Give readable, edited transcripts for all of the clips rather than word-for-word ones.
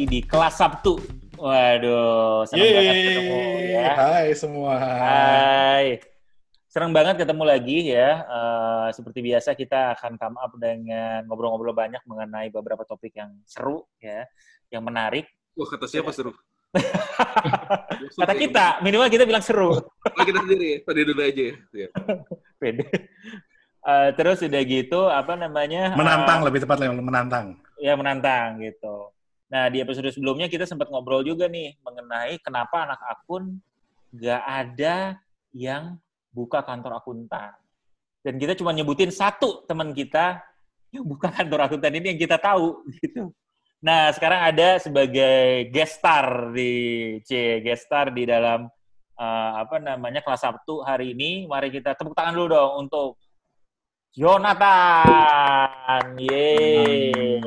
lagi di Kelas Sabtu. Waduh, senang banget ketemu ya. Hai semua. Hai. Senang banget ketemu lagi ya. Seperti biasa kita akan come up dengan ngobrol-ngobrol banyak mengenai beberapa topik yang seru ya, yang menarik. Wah, kata siapa seru? Kata kita, minimal kita bilang seru. Kata kita sendiri, tadi dulu aja ya. Pede. Terus udah gitu, apa namanya? Menantang, lebih tepatnya menantang. Ya, menantang gitu. Nah, di episode sebelumnya kita sempat ngobrol juga nih mengenai kenapa anak akun nggak ada yang buka kantor akuntan. Dan kita cuma nyebutin satu teman kita yang buka kantor akuntan ini yang kita tahu gitu. Nah, sekarang ada sebagai guest star di dalam Kelas Sabtu hari ini. Mari kita tepuk tangan dulu dong untuk Yonathan. Yeay.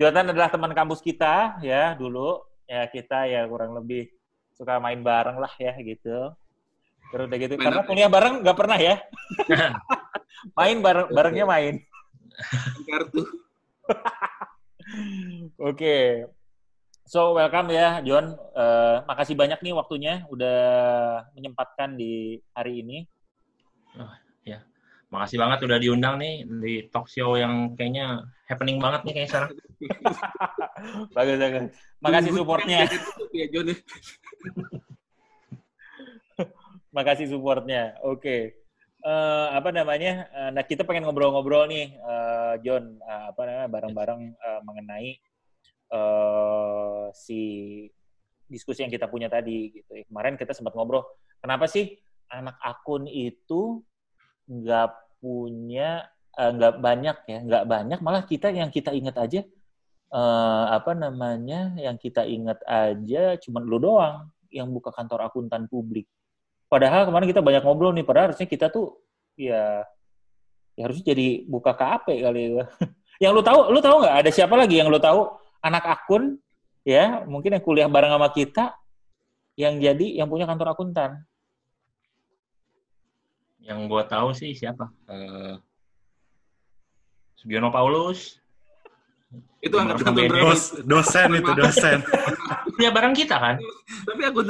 Yonathan adalah teman kampus kita ya dulu. Ya kita ya kurang lebih suka main bareng lah ya gitu. Terus udah gitu karena kuliah bareng enggak pernah ya. main barengnya. Kartu. Oke. So, welcome ya John. Makasih banyak nih waktunya udah menyempatkan di hari ini. Oh, ya, makasih banget udah diundang nih di talk show yang kayaknya happening banget nih kayaknya sekarang. Bagus. Makasih supportnya. Makasih supportnya. Oke. Nah, kita pengen ngobrol-ngobrol nih, John. Bareng-bareng mengenai si diskusi yang kita punya tadi gitu. Kemarin kita sempat ngobrol. Kenapa sih? Anak akun itu nggak banyak, malah yang kita ingat aja cuman lu doang yang buka kantor akuntan publik. Padahal kemarin kita banyak ngobrol nih, padahal harusnya kita tuh ya harusnya jadi buka KAP kali. Yang lu tahu nggak ada siapa lagi yang lu tahu anak akun ya, mungkin yang kuliah bareng sama kita yang punya kantor akuntan. Yang gue tahu sih siapa? Subiyono Paulus. Itu anggap satu dosen. Punya barang kita kan? Tapi aku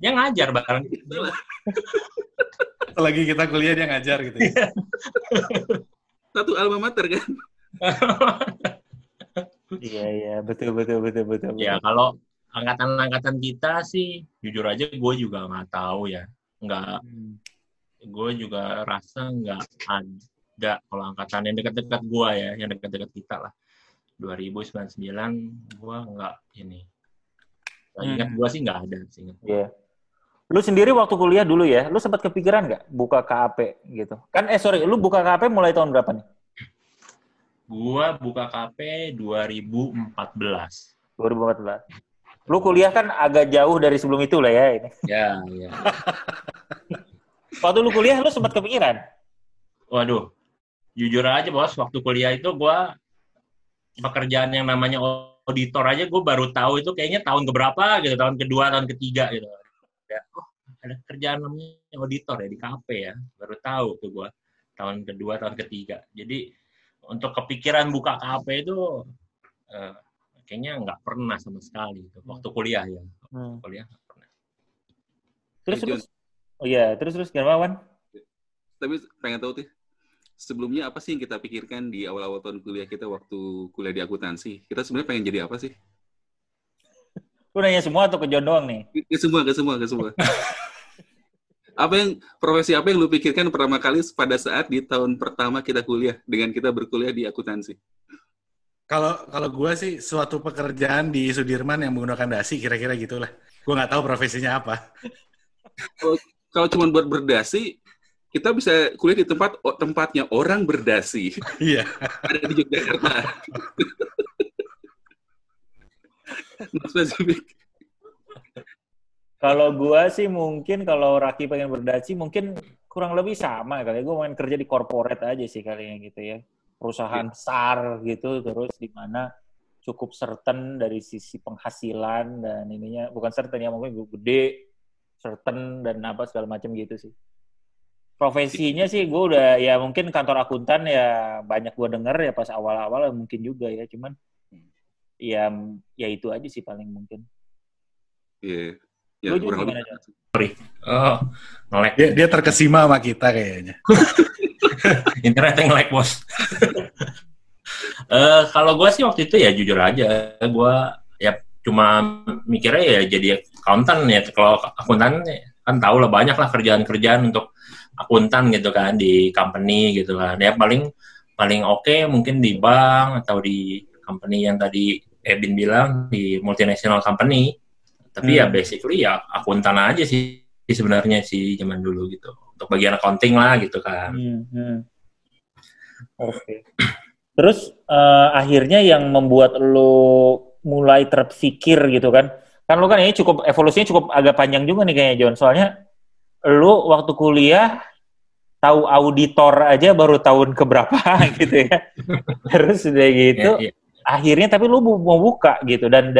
dia ngajar barang kita. Lagi kita kuliah dia ngajar gitu. Ya. Satu alma mater kan? Iya, betul. Ya kalau angkatan kita sih jujur aja gue juga nggak tahu ya. Gue juga rasa nggak ada kalau angkatan yang dekat-dekat gue ya, yang dekat-dekat kita lah. 2099 gue nggak ini. Ingat gue sih nggak ada sih. Yeah. Lu sendiri waktu kuliah dulu ya, lu sempat kepikiran nggak buka KAP gitu? Kan lu buka KAP mulai tahun berapa nih? Gue buka KAP 2014. Lu kuliah kan agak jauh dari sebelum itu lah ya ini. Ya. Waktu lu kuliah, lu sempat kepikiran? Waduh, jujur aja bos, waktu kuliah itu gue pekerjaan yang namanya auditor aja gue baru tahu itu kayaknya tahun keberapa gitu, tahun kedua, tahun ketiga gitu. Ya, ada kerjaan namanya auditor ya di KAP ya, baru tahu tuh gue tahun kedua, tahun ketiga. Jadi untuk kepikiran buka KAP itu kayaknya nggak pernah sama sekali gitu. Waktu kuliah ya, kuliah nggak pernah. Terus? Oh iya, terus Germawan. Tapi pengen tahu sih, sebelumnya apa sih yang kita pikirkan di awal-awal tahun kuliah kita waktu kuliah di akuntansi? Kita sebenarnya pengen jadi apa sih? Lu nanya semua atau ke John doang nih? Ke semua. Profesi apa yang lu pikirkan pertama kali pada saat di tahun pertama kita kuliah dengan kita berkuliah di akuntansi? Kalau gue sih suatu pekerjaan di Sudirman yang menggunakan dasi, kira-kira gitulah. Gue nggak tahu profesinya apa. Kalau cuma buat berdasi, kita bisa kuliah di tempatnya orang berdasi. Iya. Ada di Yogyakarta. Kalau gua sih mungkin kalau Raki pengen berdasi mungkin kurang lebih sama kali. Gua pengen kerja di corporate aja sih kalinya gitu ya. Perusahaan besar gitu terus di mana cukup certain dari sisi penghasilan dan ininya bukan certain ya mungkin gede. Certain dan apa segala macam gitu sih. Profesinya sih gue udah, ya mungkin kantor akuntan ya banyak gue denger ya pas awal-awal mungkin juga ya. Cuman ya itu aja sih paling mungkin. Iya. Yeah. Lu juga gimana, John? Sorry. Oh, nge-lag. Dia terkesima sama kita kayaknya. Internetnya nge-lag, bos. Kalau gue sih waktu itu ya jujur aja. Gue ya cuma mikirnya ya jadi akuntan ya. Kalau akuntan kan tau lah banyak lah kerjaan-kerjaan untuk akuntan gitu kan di company gitu kan ya, paling oke mungkin di bank atau di company yang tadi Ebin bilang di multinational company, tapi ya basically ya akuntan aja sih sebenarnya sih zaman dulu gitu untuk bagian accounting lah gitu kan. Oke. Terus akhirnya yang membuat lo mulai terpikir gitu kan lo kan ini cukup evolusinya cukup agak panjang juga nih kayaknya John, soalnya lu waktu kuliah tahu auditor aja baru tahun keberapa gitu ya. Terus udah gitu, akhirnya tapi lu mau buka gitu dan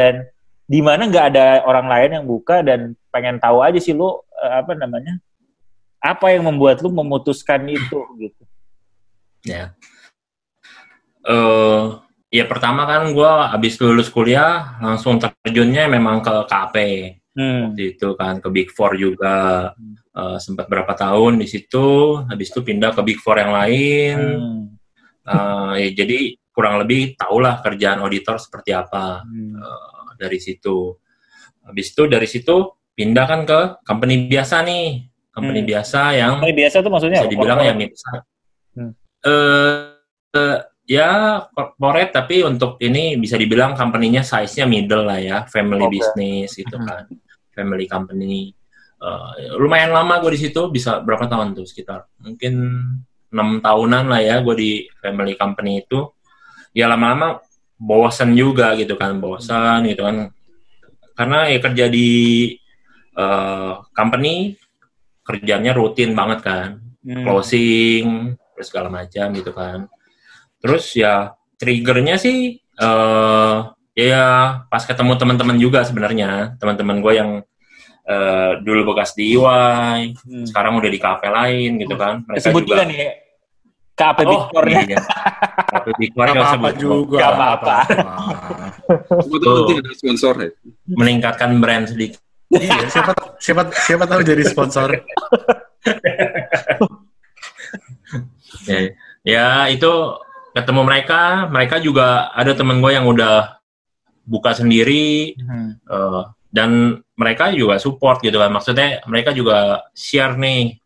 di mana nggak ada orang lain yang buka dan pengen tahu aja sih lu apa yang membuat lu memutuskan itu gitu. Ya. Ya pertama kan gue abis lulus kuliah langsung terjunnya memang ke KAP. Waktu itu kan ke Big Four juga sempat berapa tahun di situ, habis itu pindah ke Big Four yang lain. Ya jadi kurang lebih tahulah kerjaan auditor seperti apa dari situ. Habis itu dari situ pindah kan ke company biasa nih, company biasa yang. Company biasa tuh maksudnya? Bisa dibilang yang itu. Ya corporate tapi untuk ini bisa dibilang company-nya size-nya middle lah ya, family business gitu kan, family company. Lumayan lama gue di situ, bisa berapa tahun tuh sekitar mungkin 6 tahunan lah ya gue di family company itu. Ya lama-lama bosan juga gitu kan, bosan gitu kan. Karena ya kerja di company kerjanya rutin banget kan, closing terus segala macam gitu kan. Terus ya triggernya sih ya pas ketemu teman-teman juga sebenarnya, teman-teman gue yang dulu bekas di IY, sekarang udah di KAP lain gitu kan. Mereka sebut juga nih KAP Big Four-nya. Iya. KAP Big Four enggak sebut juga. Enggak apa-apa. Betul-betul sponsor ya. Meningkatkan brand sedikit. Iya, siapa tahu jadi sponsor. Ya itu ketemu mereka juga ada teman gue yang udah buka sendiri, dan mereka juga support gitu kan, maksudnya mereka juga share nih,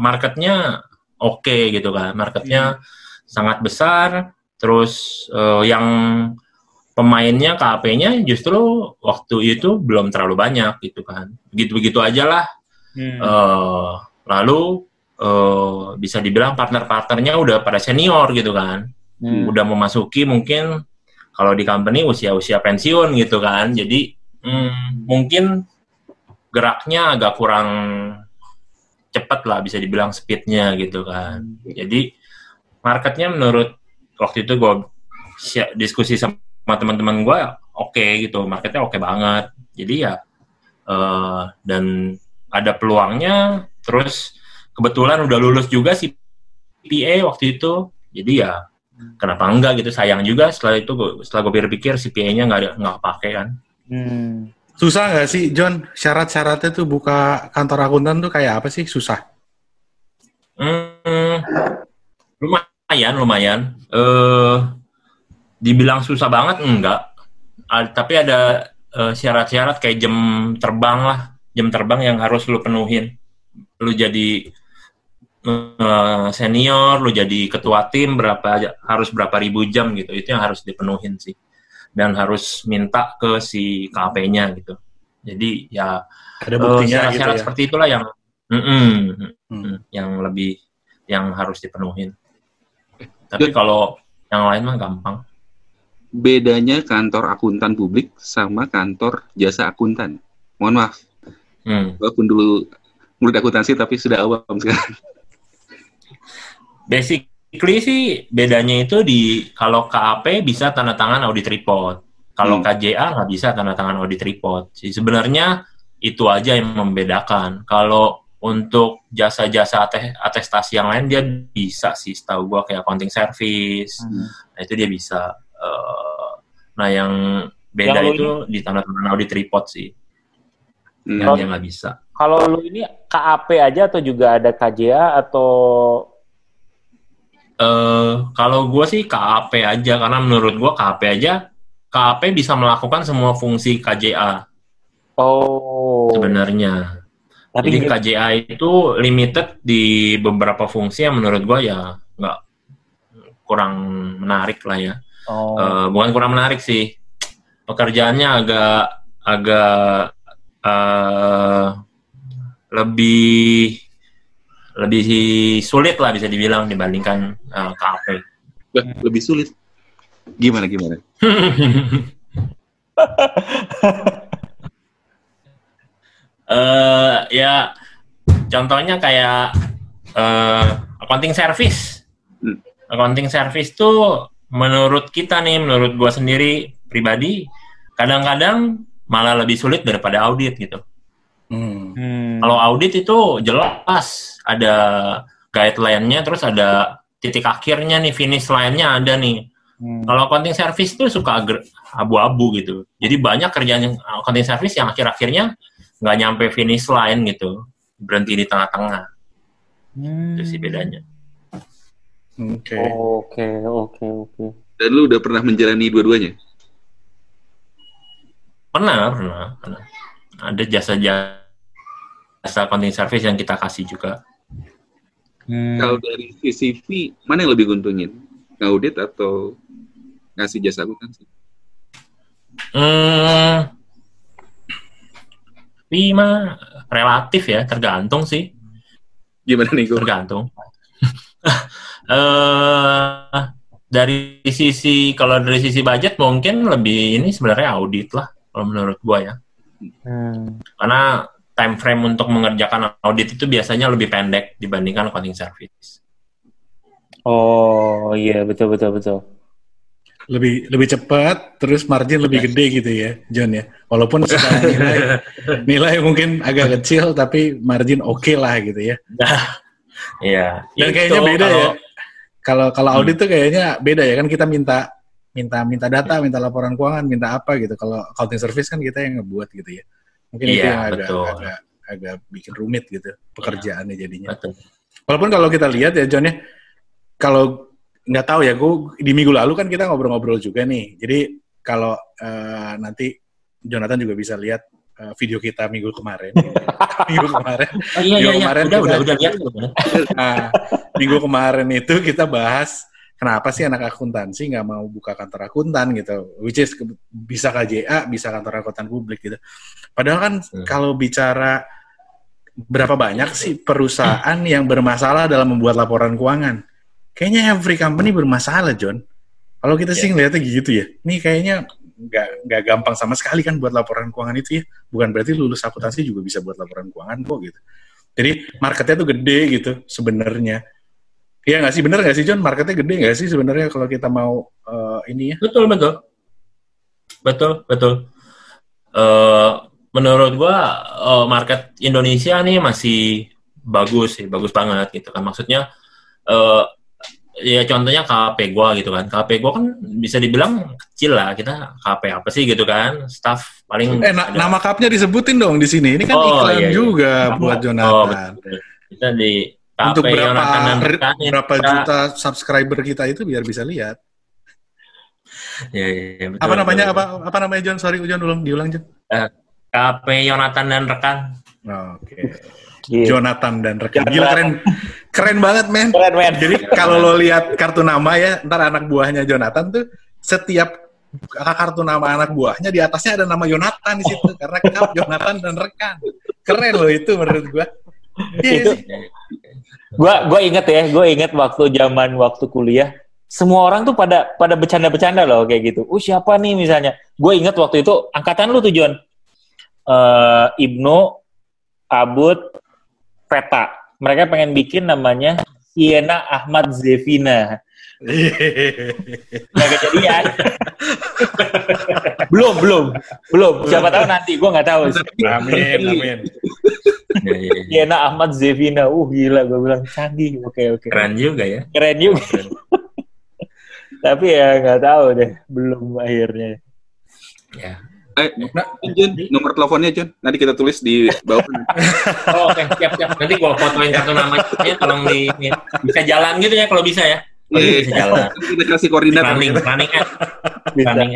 marketnya oke gitu kan, marketnya sangat besar, terus yang pemainnya KAP-nya justru waktu itu belum terlalu banyak gitu kan, begitu-begitu aja lah, lalu bisa dibilang partner-partnernya udah pada senior gitu kan, udah memasuki mungkin kalau di company usia-usia pensiun gitu kan, jadi mungkin geraknya agak kurang cepat lah bisa dibilang speednya gitu kan. Jadi marketnya menurut waktu itu gue diskusi sama teman-teman gue oke gitu, marketnya oke banget, jadi ya dan ada peluangnya, terus kebetulan udah lulus juga si CPA waktu itu, jadi ya kenapa enggak gitu, sayang juga setelah gue pikir-pikir CPA-nya nggak pakai kan. Susah nggak sih John, syarat-syaratnya tuh buka kantor akuntan tuh kayak apa sih, susah? Lumayan. Dibilang susah banget enggak, tapi ada syarat-syarat kayak jam terbang yang harus lu penuhin. Lu jadi senior, lu jadi ketua tim harus berapa ribu jam gitu, itu yang harus dipenuhin sih, dan harus minta ke si KAP-nya gitu. Jadi ya ada buktinya gitu ya. Seperti itulah yang yang harus dipenuhin. Tapi kalau yang lain mah gampang. Bedanya kantor akuntan publik sama kantor jasa akuntan. Mohon maaf. Walaupun dulu murid akuntansi tapi sudah awam sekarang. Basically sih bedanya itu di kalau KAP bisa tanda tangan audit report, kalau KJA nggak bisa tanda tangan audit report. Sebenarnya itu aja yang membedakan. Kalau Untuk jasa-jasa atestasi yang lain dia bisa sih, setahu gue kayak accounting service, nah itu dia bisa. Nah yang beda yang itu di tanda-tanda audit report sih, yang dia nggak bisa. Kalau lu ini KAP aja atau juga ada KJA atau? Kalau gue sih KAP aja, karena menurut gue KAP bisa melakukan semua fungsi KJA. Oh. Sebenarnya. Tapi jadi KJA itu limited di beberapa fungsi yang menurut gue ya nggak, kurang menarik lah ya. Oh. Bukan kurang menarik sih, pekerjaannya agak lebih sulit lah bisa dibilang dibandingkan KAP. Lebih sulit? Gimana? Ya contohnya kayak accounting service. Accounting service tuh menurut kita nih, menurut gua sendiri pribadi, kadang-kadang malah lebih sulit daripada audit gitu. Kalau audit itu jelas ada guideline-nya, terus ada titik akhirnya nih, finish line-nya ada nih. Kalau accounting service tuh suka abu-abu gitu. Jadi banyak kerjaan accounting service yang akhir-akhirnya nggak nyampe finish line gitu, berhenti di tengah-tengah. Itu sih bedanya. Oke. Dan lu udah pernah menjalani dua-duanya? Pernah. Ada jasa accounting service yang kita kasih juga. Kalau dari sisi fee, mana yang lebih nguntungin? Ngaudit atau ngasih jasa akuntansi? Fee mah relatif ya, tergantung sih. Gimana nih gue? Tergantung. Dari sisi budget mungkin lebih ini sebenarnya audit lah, kalau menurut gue ya. Karena time frame untuk mengerjakan audit itu biasanya lebih pendek dibandingkan accounting service. Oh iya, betul. Lebih cepat, terus margin lebih gede gitu ya, John ya. Walaupun secara nilai mungkin agak kecil, tapi margin oke lah gitu ya. Iya. Dan kayaknya beda ya. Kalau audit tuh kayaknya beda ya, kan kita minta data, minta laporan keuangan, minta apa gitu. Kalau accounting service kan kita yang ngebuat gitu ya. Mungkin itu yang agak bikin rumit gitu pekerjaannya jadinya. Betul. Walaupun kalau kita lihat ya, John ya, kalau nggak tahu ya, gua di minggu lalu kan kita ngobrol-ngobrol juga nih. Jadi kalau nanti Jonathan juga bisa lihat video kita minggu kemarin. Minggu kemarin itu kita bahas kenapa sih anak akuntansi nggak mau buka kantor akuntan gitu. Which is bisa KJA, bisa kantor akuntan publik gitu. Padahal kan kalau bicara berapa banyak sih perusahaan yang bermasalah dalam membuat laporan keuangan. Kayaknya every company bermasalah, John. Kalau kita sih ngeliatnya gitu ya. Ini kayaknya nggak gampang sama sekali kan buat laporan keuangan itu ya. Bukan berarti lulus akuntansi juga bisa buat laporan keuangan kok gitu. Jadi marketnya tuh gede gitu sebenarnya. Iya nggak sih, bener nggak sih, John? Marketnya gede nggak sih sebenarnya kalau kita mau ini ya? Betul. Menurut gua market Indonesia nih masih bagus sih, bagus banget gitu kan. Maksudnya ya contohnya KAP gue gitu kan. KAP gue kan bisa dibilang kecil lah. Kita KAP apa sih gitu kan. Staff paling... nama KAP-nya disebutin dong di sini. Ini kan iklan juga buat Jonathan. Oh, betul. Kita di KAP untuk berapa juta subscriber kita itu biar bisa lihat. Iya, betul. Apa namanya John? Sorry, John diulang John. KAP Yonathan dan Rekan. Oke. Jonathan dan Raki. Gila, keren banget men. Jadi kalau lo lihat kartu nama ya, ntar anak buahnya Jonathan tuh setiap kartu nama anak buahnya di atasnya ada nama Jonathan di situ karena KAP Yonathan dan Rekan. Keren lo itu menurut gua. Gua inget ya, waktu waktu kuliah semua orang tuh pada bercanda-bercanda loh kayak gitu. Siapa nih misalnya? Gua inget waktu itu angkatan lu tuh Jon. Ibnu, Abud, Peta. Mereka pengen bikin namanya Siena Ahmad Zevina. Gak kejadian. Belum. Siapa tahu nanti. Gue nggak tahu. Amin. Diana Ahmad Zevina, gila, gue bilang canggih, oke. Keren juga ya. Keren juga. Keren. Tapi ya nggak tahu deh, belum akhirnya. Ya. Jun, nomor teleponnya Jun, nanti kita tulis di bawah. Oh, oke, siap. Nanti gue fotoin kartu namanya, tolong di bisa jalan gitu ya kalau bisa ya. Kalau bisa jalan. Kita kasih koordinat. Planning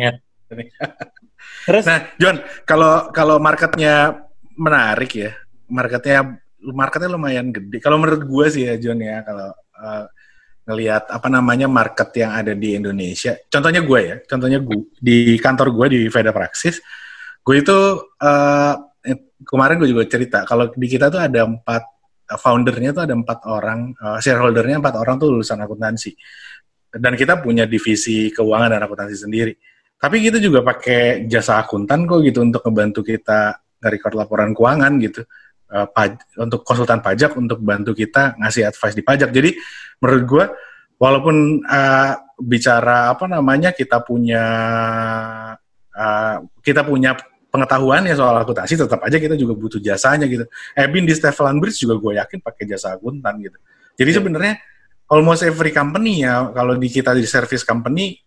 at. Terus, nah, Jun, kalau marketnya menarik ya, marketnya lumayan gede. Kalau menurut gue sih ya Jun ya, kalau ngelihat market yang ada di Indonesia. Contohnya gue di kantor gue di Veda Praksis, gue itu kemarin gue juga cerita kalau di kita tuh ada 4 foundernya tuh ada 4 orang, shareholdernya 4 orang tuh lulusan akuntansi. Dan kita punya divisi keuangan dan akuntansi sendiri. Tapi kita juga pakai jasa akuntan kok gitu untuk ngebantu kita nge-record laporan keuangan gitu. Untuk konsultan pajak untuk bantu kita ngasih advice di pajak. Jadi menurut gue walaupun bicara kita punya pengetahuan ya soal akuntansi, tetap aja kita juga butuh jasanya gitu. Ebin di Stefan Bridge juga gue yakin pakai jasa akuntan gitu. Jadi sebenarnya almost every company ya kalau di kita di service company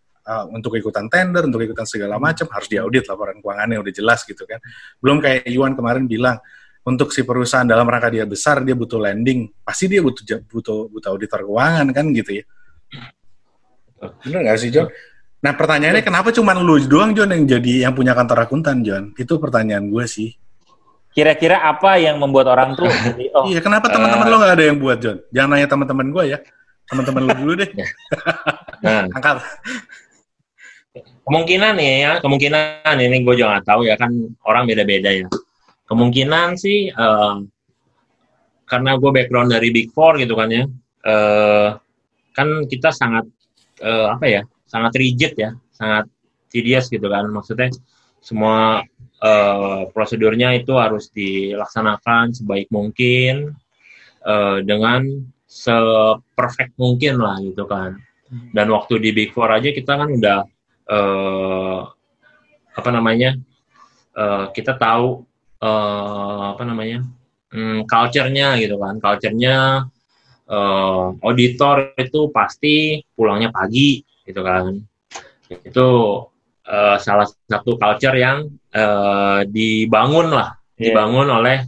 untuk ikutan tender, untuk ikutan segala macam harus diaudit laporan keuangannya udah jelas gitu kan. Belum kayak Iwan kemarin bilang untuk si perusahaan dalam rangka dia besar, dia butuh lending, pasti dia butuh auditor keuangan kan gitu ya. Bener nggak sih John? Nah pertanyaannya kenapa cuma lu doang John yang punya kantor akuntan John? Itu pertanyaan gue sih. Kira-kira apa yang membuat orang tuh? Iya kenapa teman-teman lo nggak ada yang buat John? Jangan nanya teman-teman gue ya, teman-teman lu dulu deh. Angkat. Kemungkinan ini gue juga nggak tahu ya kan orang beda-beda ya. Kemungkinan sih karena gue background dari Big Four gitu kan ya, kan kita sangat sangat rigid ya, sangat tedious gitu kan, maksudnya semua prosedurnya itu harus dilaksanakan sebaik mungkin dengan se-perfect mungkin lah gitu kan. Dan waktu di Big Four aja kita kan udah kita tahu culture-nya gitu kan. Culture-nya auditor itu pasti pulangnya pagi gitu kan. Itu salah satu culture yang dibangun oleh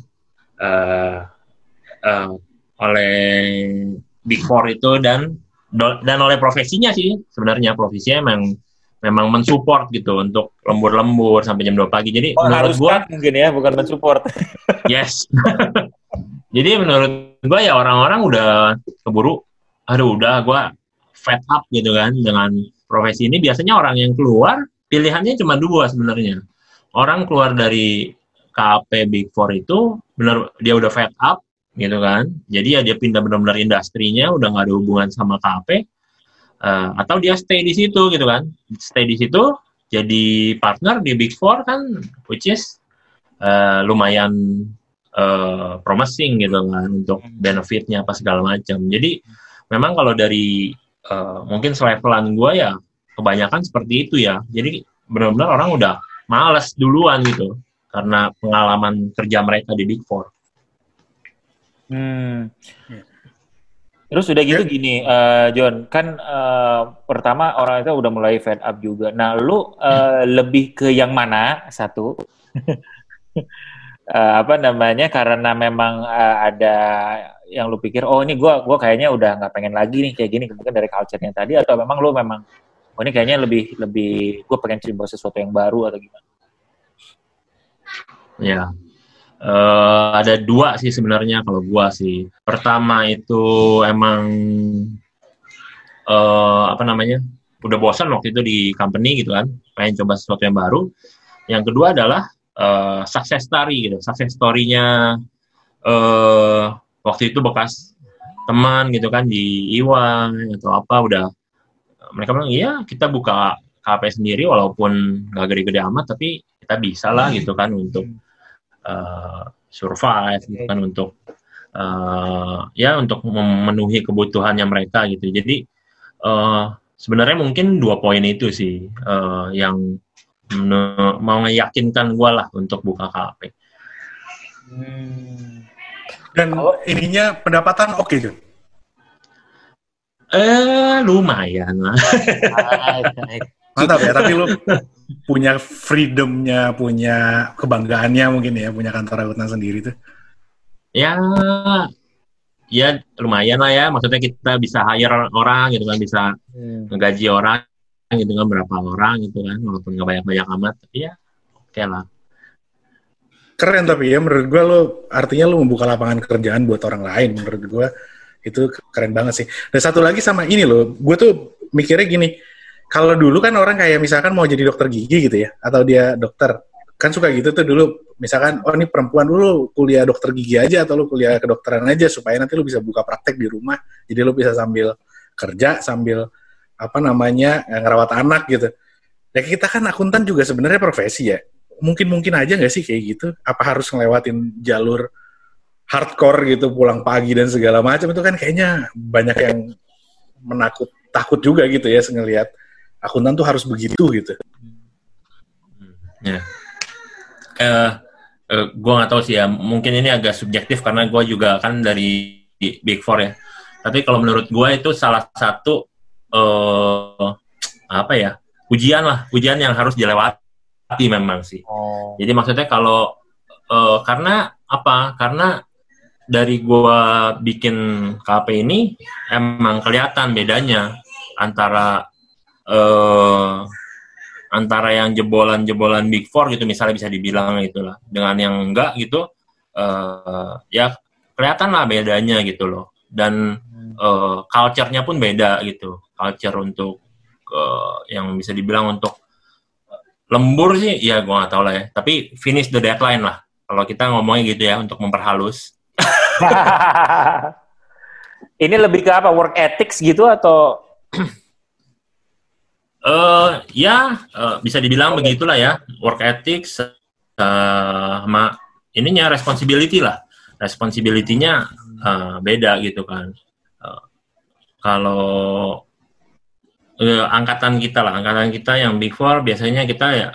Big Four itu dan oleh profesinya sih sebenarnya. Profesinya memang mensupport gitu untuk lembur-lembur sampai jam 2 pagi. Jadi menurut gua mungkin ya bukan mensupport. Yes. Jadi menurut gua ya orang-orang udah keburu, gua fed up gitu kan dengan profesi ini. Biasanya orang yang keluar pilihannya cuma 2 sebenarnya. Orang keluar dari KAP Big Four itu benar dia udah fed up gitu kan. Jadi ya dia pindah benar-benar industrinya udah enggak ada hubungan sama KAP. Atau dia stay di situ gitu kan, jadi partner di Big Four kan, which is lumayan promising gitu kan untuk benefitnya apa segala macam. Jadi memang kalau dari mungkin selevelan gue ya kebanyakan seperti itu ya. Jadi benar-benar orang udah malas duluan gitu karena pengalaman kerja mereka di Big Four. Terus udah gitu gini, John, kan pertama orang itu udah mulai fed up juga. Nah, lu lebih ke yang mana? Satu, karena memang ada yang lu pikir, oh ini gue kayaknya udah nggak pengen lagi nih kayak gini, mungkin dari culture-nya tadi, atau memang lu ini kayaknya lebih gue pengen coba sesuatu yang baru atau gimana? Ya. Ada 2 sih sebenarnya kalau gua sih. Pertama itu emang udah bosan waktu itu di company gitu kan, pengen coba sesuatu yang baru. Yang kedua adalah success story gitu. Success story-nya waktu itu bekas teman gitu kan di Iwan atau mereka bilang iya kita buka KAP sendiri walaupun nggak gede-gede amat tapi kita bisa lah gitu kan untuk survive gitu kan, untuk untuk memenuhi kebutuhannya mereka gitu. Jadi sebenarnya mungkin 2 poin itu sih yang mau meyakinkan gue lah untuk buka KAP. Dan kalau ininya pendapatan oke, Jun? Lumayan lah. Mantap ya, tapi lu punya freedom-nya, punya kebanggaannya mungkin ya, punya kantor akuntan sendiri tuh. Ya lumayan lah ya, maksudnya kita bisa hire orang gitu kan, bisa menggaji orang gitu kan, berapa orang gitu kan, walaupun nggak banyak-banyak amat, tapi ya oke lah. Keren tapi ya, menurut gue lo, artinya lo membuka lapangan kerjaan buat orang lain, menurut gue itu keren banget sih. Dan satu lagi sama ini lo, gue tuh mikirnya gini, kalau dulu kan orang kayak misalkan mau jadi dokter gigi gitu ya, atau dia dokter, kan suka gitu tuh dulu, misalkan, oh ini perempuan dulu kuliah dokter gigi aja, atau lu kuliah kedokteran aja, supaya nanti lu bisa buka praktek di rumah, jadi lu bisa sambil kerja, sambil, ngerawat anak gitu. Dan kita kan akuntan juga sebenarnya profesi ya, mungkin-mungkin aja gak sih kayak gitu, apa harus ngelewatin jalur hardcore gitu, pulang pagi dan segala macam, itu kan kayaknya banyak yang takut juga gitu ya, ngelihat akuntan tuh harus begitu gitu. Ya, gue nggak tahu sih ya. Mungkin ini agak subjektif karena gue juga kan dari Big Four ya. Tapi kalau menurut gue itu salah satu ujian yang harus dilewati memang sih. Oh. Jadi maksudnya kalau karena dari gue bikin KAP ini emang kelihatan bedanya antara antara yang jebolan-jebolan Big Four gitu, misalnya bisa dibilang itulah, dengan yang enggak gitu, ya kelihatan lah bedanya gitu loh. Dan culture-nya pun beda gitu. Culture untuk yang bisa dibilang untuk lembur sih, ya gue nggak tahu lah ya. Tapi finish the deadline lah. Kalau kita ngomongnya gitu ya, untuk memperhalus. Ini lebih ke apa? Work ethics gitu atau... bisa dibilang begitulah ya, work ethics sama ininya responsibility lah, responsibility-nya beda gitu kan. Kalau angkatan kita yang Big Four biasanya kita ya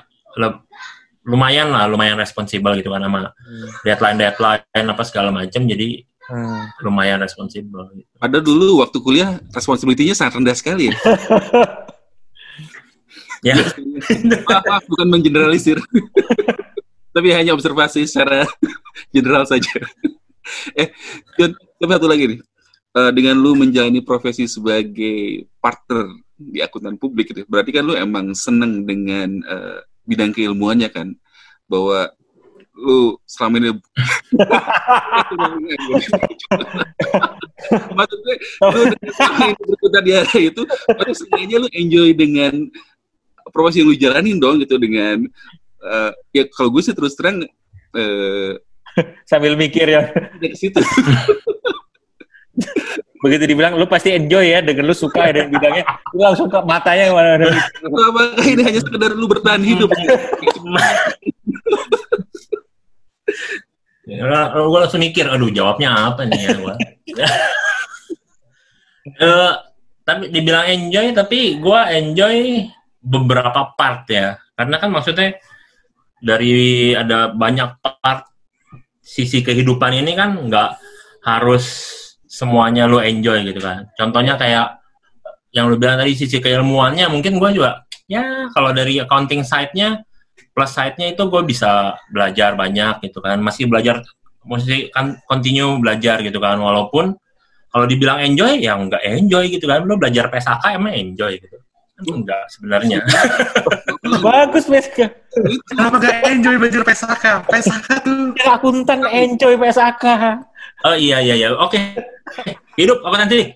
lumayan responsible gitu kan, sama deadline apa segala macam, jadi lumayan responsible gitu. Padahal dulu waktu kuliah responsibility-nya sangat rendah sekali ya. Ya. Maaf, bukan menggeneralisir. Tapi hanya observasi secara general saja. Tapi satu lagi nih. Dengan lu menjalani profesi sebagai partner di akuntan publik gitu, berarti kan lu emang seneng dengan bidang keilmuannya kan? Bahwa lu selama ini maksudnya lu berkutat di area itu, berarti sebenarnya lu enjoy dengan profesi yang lu jalanin dong gitu, dengan ya kalau gue sih terus terang sambil mikir ya dari situ. Begitu dibilang lu pasti enjoy ya, dengan lu suka ya, dan bidangnya lu langsung ke matanya kemana-mana. Apakah ini hanya sekedar lu bertahan hidup? Gue langsung mikir, aduh jawabnya apa nih ya gue. Tapi dibilang enjoy, tapi gue enjoy beberapa part ya, karena kan maksudnya dari ada banyak part sisi kehidupan ini kan nggak harus semuanya lo enjoy gitu kan. Contohnya kayak yang lo bilang tadi sisi keilmuannya, mungkin gue juga ya kalau dari accounting side-nya, plus side-nya itu gue bisa belajar banyak gitu kan, masih kan continue belajar gitu kan, walaupun kalau dibilang enjoy ya nggak enjoy gitu kan. Lo belajar PSAK emang enjoy gitu? Enggak sebenarnya. Bagus PSAK. Kenapa gak enjoy belajar PSAK? PSAK tuh akuntan enjoy PSAK. Oh iya. Oke. Hidup apa nanti?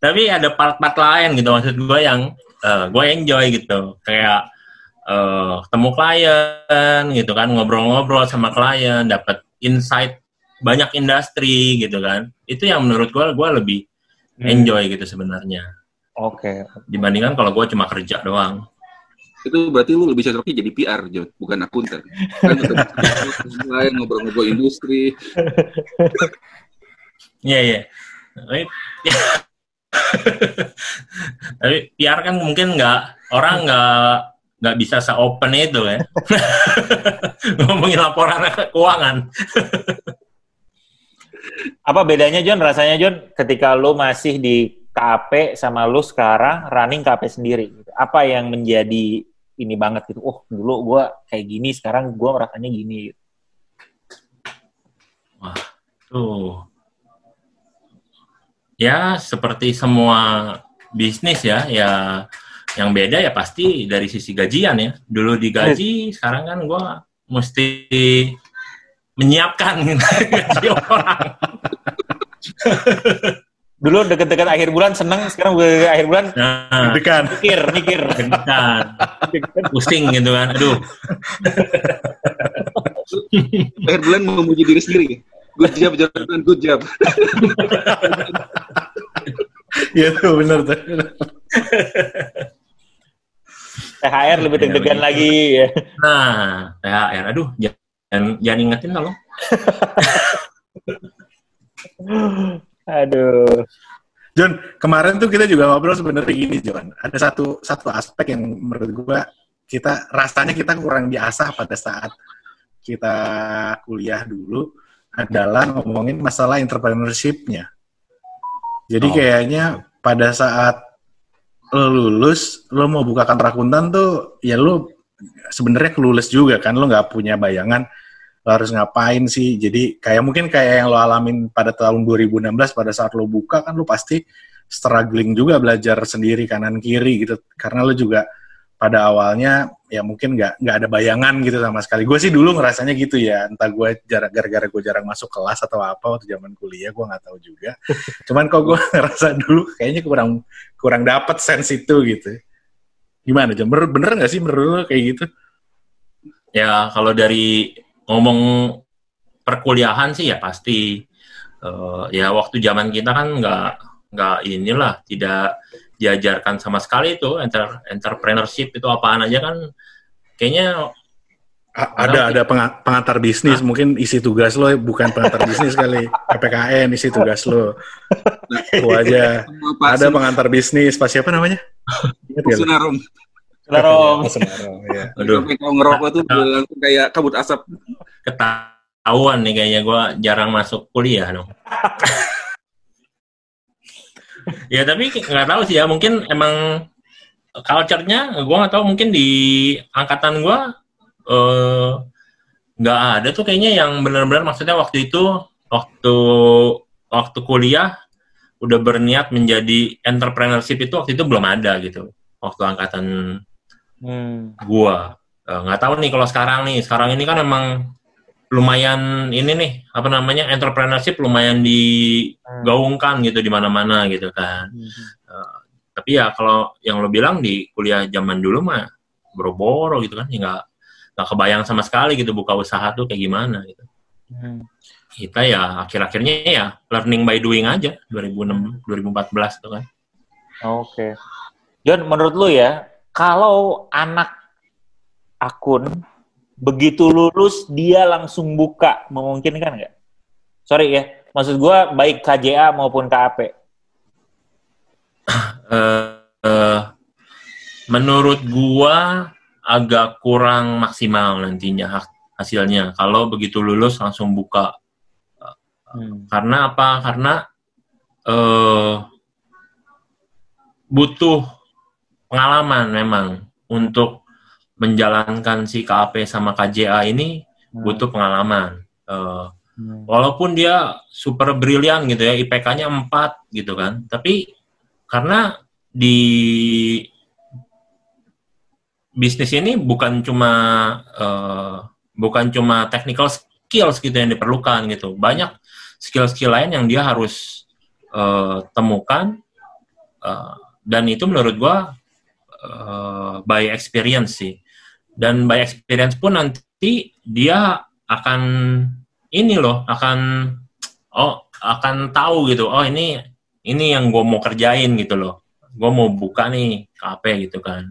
Tapi ada part-part lain gitu, maksud gue yang gue enjoy gitu. Kayak ketemu klien gitu kan, ngobrol-ngobrol sama klien, dapat insight banyak industri gitu kan. Itu yang menurut gue lebih enjoy gitu sebenarnya. Oke. Okay. Dibandingkan kalau gue cuma kerja doang. Itu berarti lu lebih cocoknya jadi PR, Jod, bukan akuntan. Kan lain ngobrol-ngobrol industri. Iya. Tapi PR kan mungkin nggak, orang nggak nggak bisa se-open itu ya. Ngomongin laporan keuangan. Apa bedanya John, rasanya John, ketika lo masih di KAP sama lo sekarang running KAP sendiri? Apa yang menjadi ini banget gitu? Oh, dulu gue kayak gini, sekarang gue merasanya gini. Wah, tuh. Ya, seperti semua bisnis ya, ya yang beda ya pasti dari sisi gajian ya. Dulu digaji, sekarang kan gue mesti menyiapkan gaji orang. Dulu deket-deket akhir bulan seneng, sekarang gue akhir bulan mikir, pusing gitu kan, aduh. Akhir bulan memuji diri sendiri. Good job, Jonathan. Good job. Iya tuh, benar tuh. THR lebih deg-degan lagi. Nah, THR. Aduh, jangan ingetin tolong. Aduh. John, kemarin tuh kita juga ngobrol sebenarnya gini, John. Ada satu aspek yang menurut gua kita rasanya kita kurang diasah pada saat kita kuliah dulu, adalah ngomongin masalah entrepreneurship-nya. Jadi kayaknya pada saat lo lulus, lo mau buka kantor akuntan tuh, ya lo sebenarnya kelulus juga kan, lo nggak punya bayangan lo harus ngapain sih. Jadi kayak mungkin kayak yang lo alamin pada tahun 2016 pada saat lo buka kan, lo pasti struggling juga belajar sendiri kanan kiri gitu, karena lo juga pada awalnya ya mungkin nggak ada bayangan gitu sama sekali. Gue sih dulu ngerasanya gitu ya, entah gue gara-gara gue jarang masuk kelas atau apa waktu zaman kuliah, gue nggak tahu juga. Cuman kok gue ngerasa dulu kayaknya kurang dapet sense itu gitu. Gimana John? Bener nggak sih menurut lo kayak gitu? Ya kalau dari ngomong perkuliahan sih ya pasti ya waktu zaman kita kan nggak inilah, tidak diajarkan sama sekali itu entrepreneurship itu apaan aja kan, kayaknya ada pengantar bisnis. Mungkin isi tugas lo bukan pengantar bisnis kali, PPKN isi tugas lo itu aja. Ada pengantar bisnis pas siapa namanya? Sunarom ya. Aduh, kalau ngerokok tuh langsung kayak kabut asap. Ketahuan nih kayaknya gue jarang masuk kuliah dong. Ya tapi nggak tahu sih ya, mungkin emang culture-nya gue nggak tahu, mungkin di angkatan gue nggak ada tuh kayaknya yang benar-benar, maksudnya waktu itu waktu kuliah udah berniat menjadi entrepreneurship itu waktu itu belum ada gitu waktu angkatan gue. Nggak tahu nih kalau sekarang ini kan emang lumayan ini nih, apa namanya, entrepreneurship lumayan digaungkan gitu di mana-mana gitu kan. Tapi ya kalau yang lo bilang di kuliah zaman dulu mah boro-boro gitu kan, ya nggak kebayang sama sekali gitu buka usaha tuh kayak gimana gitu. Kita ya akhir-akhirnya ya learning by doing aja 2014 tuh kan. Oke. John, menurut lo ya, kalau anak akun begitu lulus dia langsung buka, memungkinkan nggak? Sorry ya, maksud gue baik KJA maupun KAP. Menurut gue agak kurang maksimal nantinya hasilnya kalau begitu lulus langsung buka. Karena apa? Karena butuh pengalaman memang untuk menjalankan si KAP sama KJA ini, butuh pengalaman. Walaupun dia super brilian gitu ya, IPK-nya 4 gitu kan, tapi karena di bisnis ini bukan cuma technical skills gitu yang diperlukan gitu, banyak skill-skill lain yang dia harus temukan, dan itu menurut gua by experience sih. Dan by experience pun nanti dia akan ini loh, akan tahu gitu, ini yang gue mau kerjain gitu loh, gue mau buka nih KAP gitu kan.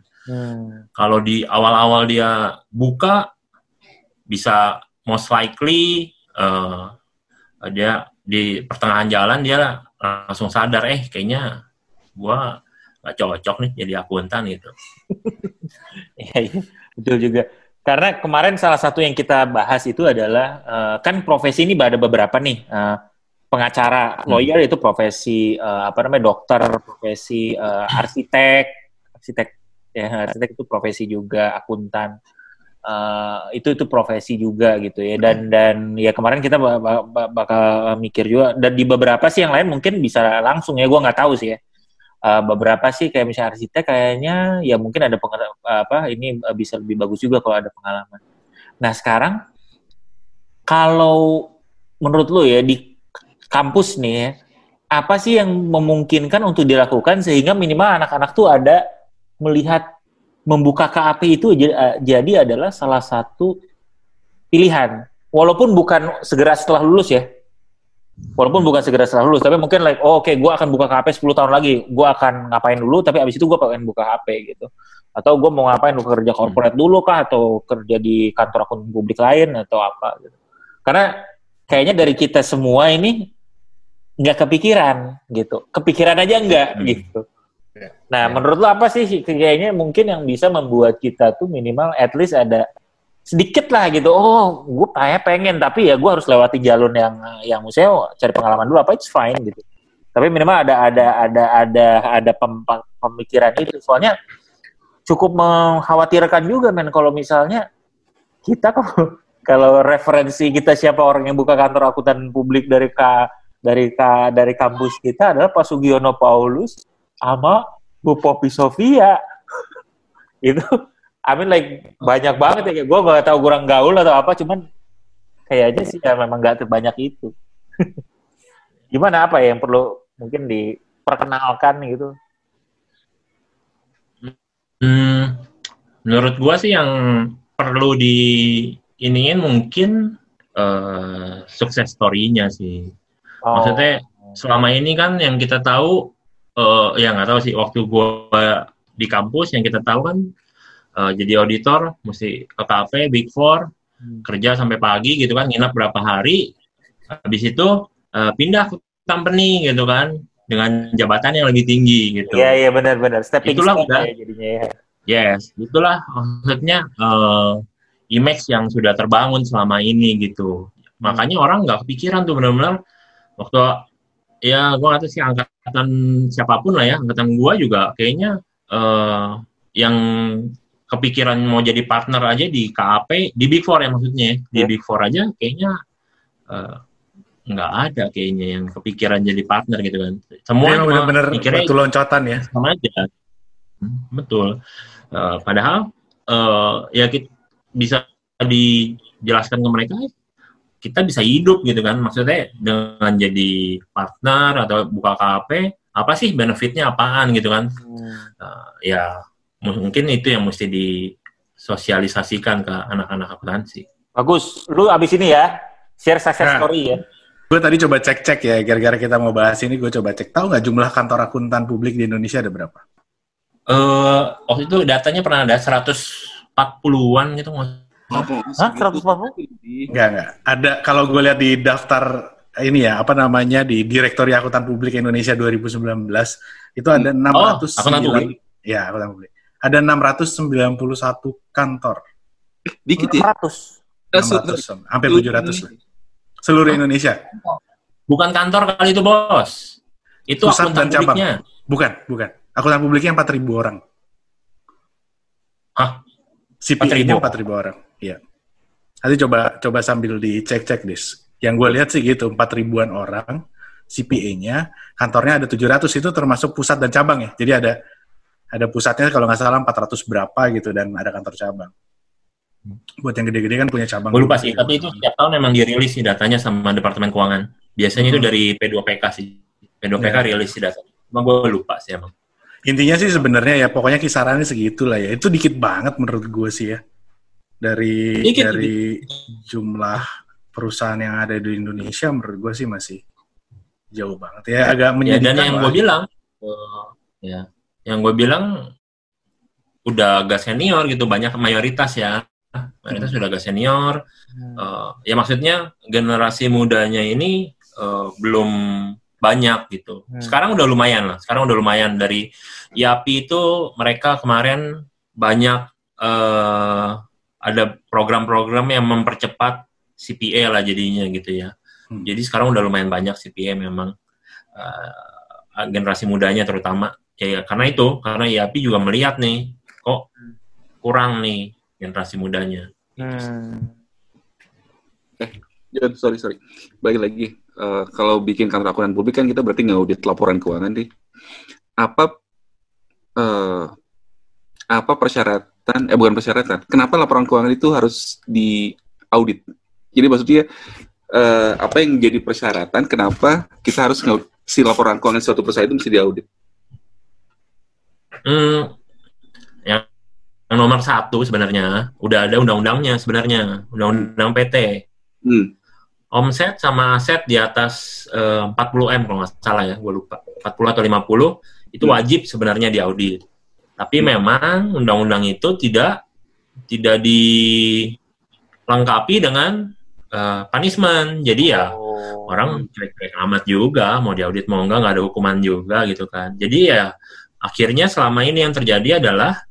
Kalau di awal-awal dia buka, bisa most likely dia di pertengahan jalan dia langsung sadar kayaknya gue nggak cocok nih jadi akuntan gitu. Iya, betul juga. Karena kemarin salah satu yang kita bahas itu adalah, kan profesi ini ada beberapa nih, pengacara, lawyer itu profesi, dokter, profesi arsitek, ya, arsitek itu profesi juga, akuntan, itu profesi juga gitu ya, dan ya kemarin kita bakal mikir juga, dan di beberapa sih yang lain mungkin bisa langsung ya, gue nggak tahu sih ya. Beberapa sih kayak misalnya arsitek kayaknya ya mungkin ada bisa lebih bagus juga kalau ada pengalaman. Nah sekarang kalau menurut lo ya di kampus nih ya, apa sih yang memungkinkan untuk dilakukan sehingga minimal anak-anak tuh ada melihat membuka KAP itu jadi adalah salah satu pilihan walaupun bukan segera setelah lulus ya. Walaupun bukan segera setelah lulus, tapi mungkin like, oh, oke, gue akan buka KAP 10 tahun lagi, gue akan ngapain dulu, tapi abis itu gue pengen buka KAP gitu. Atau gue mau ngapain, kerja korporat dulu kah, atau kerja di kantor akun publik lain, atau apa gitu. Karena kayaknya dari kita semua ini nggak kepikiran gitu. Kepikiran aja nggak gitu. Nah, menurut lo apa sih kayaknya mungkin yang bisa membuat kita tuh minimal at least ada sedikit lah gitu, oh gue pengen, tapi ya gue harus lewati jalur yang misalnya cari pengalaman dulu, apa it's fine gitu. Tapi minimal ada pemikiran itu, soalnya cukup mengkhawatirkan juga men, kalau misalnya kita kalau referensi kita siapa orang yang buka kantor akuntan publik dari kampus kita adalah Pak Subiyono Paulus sama Bu Popi Sofia itu. Banyak banget ya, gue gak tahu kurang gaul atau apa, cuman kayaknya sih ya memang gak terbanyak itu. Gimana apa ya yang perlu mungkin diperkenalkan gitu? Menurut gue sih yang perlu diiniin mungkin sukses story-nya sih. Oh. Maksudnya selama ini kan yang kita tahu, ya gak tahu sih, waktu gue di kampus yang kita tahu kan, jadi auditor, mesti ke KAP, Big Four, kerja sampai pagi gitu kan, nginap berapa hari, habis itu pindah ke company gitu kan, dengan jabatan yang lebih tinggi gitu. Iya, benar-benar. Itulah udah, jadinya. Yes, itulah maksudnya image yang sudah terbangun selama ini gitu. Makanya orang nggak kepikiran tuh benar-benar, waktu ya gue nggak tahu sih angkatan siapapun lah ya, angkatan gue juga kayaknya yang kepikiran mau jadi partner aja di KAP, di Big Four ya maksudnya, di Big Four aja kayaknya nggak ada kayaknya yang kepikiran jadi partner gitu kan. Semua yang benar-benar itu loncatan ya. Sama aja. Betul. Padahal ya kita bisa dijelaskan ke mereka, kita bisa hidup gitu kan. Maksudnya dengan jadi partner atau buka KAP, apa sih benefitnya apaan gitu kan. Ya mungkin itu yang mesti disosialisasikan ke anak-anak akuntansi. Bagus, lu abis ini ya share success story ya. Gue tadi coba cek-cek ya, gara-gara kita mau bahas ini gue coba cek. Tahu nggak jumlah kantor akuntan publik di Indonesia ada berapa? Waktu itu datanya pernah ada 140-an gitu. Hah? 140? Enggak. Ada, kalau gue lihat di daftar ini ya, di Direktori Akuntan Publik Indonesia 2019 itu ada 609. Ya, akuntan publik. Ada 691 kantor. Dikit ya? 600. Hampir 700 lah. Seluruh Indonesia. Bukan kantor kali itu, Bos. Itu pusat akuntan publiknya. Bukan. Akuntan publiknya 4.000 orang. Hah? CPA-nya 4.000 orang. Iya. Nanti coba sambil dicek-cek, Dis. Yang gue lihat sih gitu, 4.000-an orang, CPA-nya, kantornya ada 700, itu termasuk pusat dan cabang ya. Jadi ada pusatnya kalau nggak salah 400 berapa gitu, dan ada kantor cabang. Buat yang gede-gede kan punya cabang. Gue lupa sih, tapi itu setiap tahun memang dirilis sih datanya sama Departemen Keuangan. Biasanya itu dari P2PK sih. P2PK rilis sih datanya. Cuma gue lupa sih emang. Intinya sih sebenarnya ya, pokoknya kisarannya segitulah ya. Itu dikit banget menurut gue sih ya. Dari jumlah perusahaan yang ada di Indonesia, menurut gue sih masih jauh banget. Ya agak menyedihkan. Ya, dan yang gue bilang, yang gue bilang udah agak senior gitu, banyak mayoritas sudah agak senior. Ya maksudnya generasi mudanya ini belum banyak gitu. Sekarang udah lumayan lah. Sekarang udah lumayan dari IAPI itu mereka kemarin banyak ada program-program yang mempercepat CPA lah jadinya gitu ya. Jadi sekarang udah lumayan banyak CPA memang generasi mudanya terutama. Ya karena itu, karena IAPI juga melihat nih kok kurang nih generasi mudanya. Sorry. Balik lagi. Kalau bikin kantor akuntan publik kan kita berarti ngaudit laporan keuangan deh. Apa persyaratan? Bukan persyaratan. Kenapa laporan keuangan itu harus diaudit? Jadi maksudnya apa yang jadi persyaratan? Kenapa kita harus ngaudit si laporan keuangan suatu perusahaan itu mesti diaudit? Yang nomor satu sebenarnya udah ada undang-undangnya sebenarnya, undang-undang PT. Omset sama aset di atas 40M kalau nggak salah ya, gue lupa 40 atau 50 itu wajib sebenarnya diaudit. Tapi memang undang-undang itu tidak dilengkapi dengan punishment. Jadi ya orang cuek-cuek amat juga, mau diaudit mau nggak ada hukuman juga gitu kan. Jadi ya akhirnya selama ini yang terjadi adalah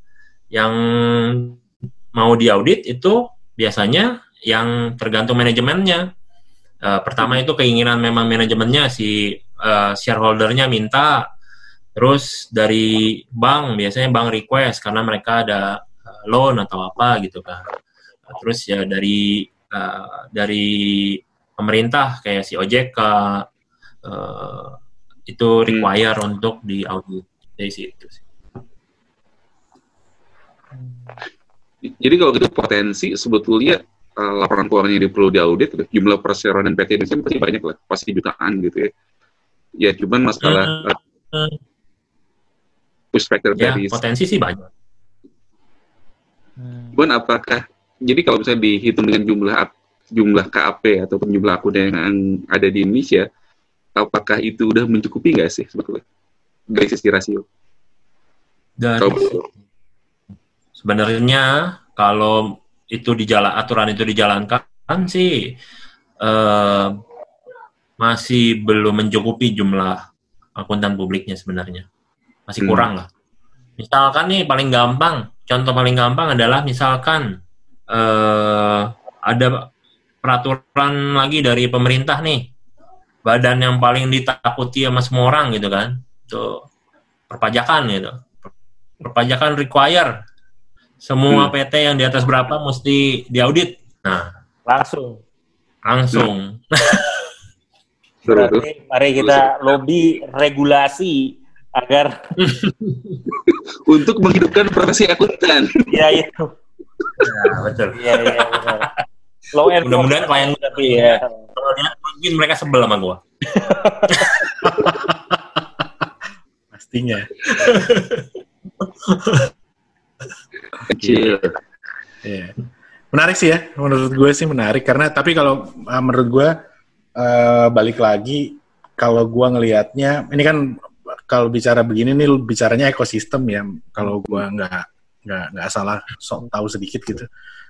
yang mau diaudit itu biasanya yang tergantung manajemennya. Pertama itu keinginan memang manajemennya, si shareholdernya minta, terus dari bank, biasanya bank request karena mereka ada loan atau apa gitu kan. Terus ya dari pemerintah kayak si OJK itu require untuk diaudit dari situ sih. Jadi kalau gitu potensi sebetulnya laporan keuangan yang perlu diaudit, jumlah perseroan dan PT Indonesia pasti banyak lah, pasti jutaan gitu ya. Ya cuman masalah push factor ya, dari potensi sih banyak. Cuman apakah, jadi kalau misalnya dihitung dengan jumlah KAP atau jumlah akun yang ada di Indonesia, apakah itu udah mencukupi nggak sih sebetulnya dari sisi rasio? Sebenarnya kalau itu aturan itu dijalankan sih masih belum mencukupi jumlah akuntan publiknya sebenarnya, masih kurang lah. Misalkan nih contoh paling gampang adalah misalkan ada peraturan lagi dari pemerintah nih, badan yang paling ditakuti sama semua orang gitu kan, itu perpajakan gitu. Perpajakan require semua PT yang di atas berapa mesti diaudit. Nah, langsung. Berarti mari kita lobby regulasi agar untuk menghidupkan profesi akuntan. Iya. Ya, betul. Iya. Mudah-mudahan klien tapi ya. Kalau lihat mungkin mereka sebel sama gua. Pastinya. Kecil. Yeah. Menarik sih ya, menurut gue sih menarik karena tapi kalau menurut gue balik lagi kalau gue ngelihatnya ini kan kalau bicara begini nih bicaranya ekosistem ya, kalau gue nggak salah tahu sedikit gitu,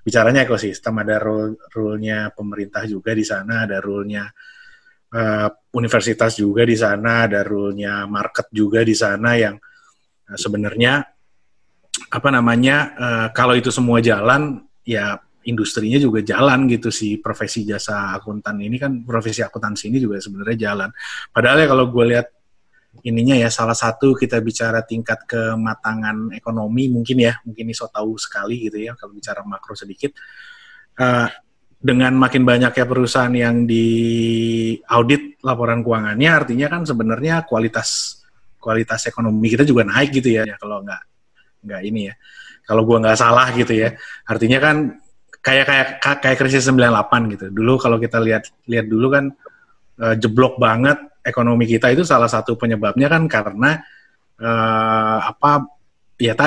bicaranya ekosistem ada rule-nya pemerintah juga di sana, ada rule-nya universitas juga di sana, ada rule-nya market juga di sana yang sebenarnya kalau itu semua jalan, ya industrinya juga jalan gitu, si profesi jasa akuntan ini kan, profesi akuntansi ini juga sebenarnya jalan. Padahal ya kalau gue lihat ininya ya, salah satu kita bicara tingkat kematangan ekonomi mungkin so tahu sekali gitu ya, kalau bicara makro sedikit. Dengan makin banyaknya perusahaan yang diaudit laporan keuangannya, artinya kan sebenarnya kualitas ekonomi kita juga naik gitu ya, kalau nggak ini ya, kalau gue nggak salah gitu ya, artinya kan kayak krisis 98 gitu. Dulu kalau kita lihat dulu kan jeblok banget ekonomi kita, itu salah satu penyebabnya kan karena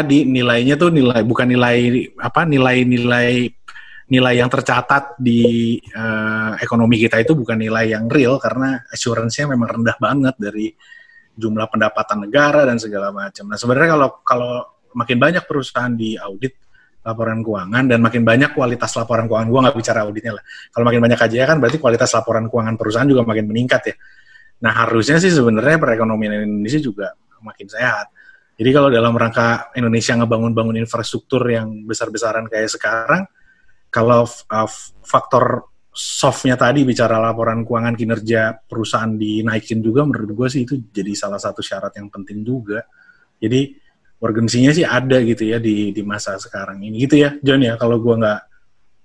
nilainya tuh nilai yang tercatat di ekonomi kita itu bukan nilai yang real karena assurance-nya memang rendah banget dari jumlah pendapatan negara dan segala macam. Nah sebenarnya kalau makin banyak perusahaan diaudit laporan keuangan dan makin banyak kualitas laporan keuangan, gue nggak bicara auditnya lah. Kalau makin banyak KJA kan berarti kualitas laporan keuangan perusahaan juga makin meningkat ya. Nah, harusnya sih sebenarnya perekonomian Indonesia juga makin sehat. Jadi kalau dalam rangka Indonesia ngebangun-bangun infrastruktur yang besar-besaran kayak sekarang, kalau faktor soft-nya tadi bicara laporan keuangan kinerja perusahaan dinaikin juga, menurut gue sih itu jadi salah satu syarat yang penting juga. Jadi urgensinya sih ada gitu ya di masa sekarang ini gitu ya, John ya, kalau gue nggak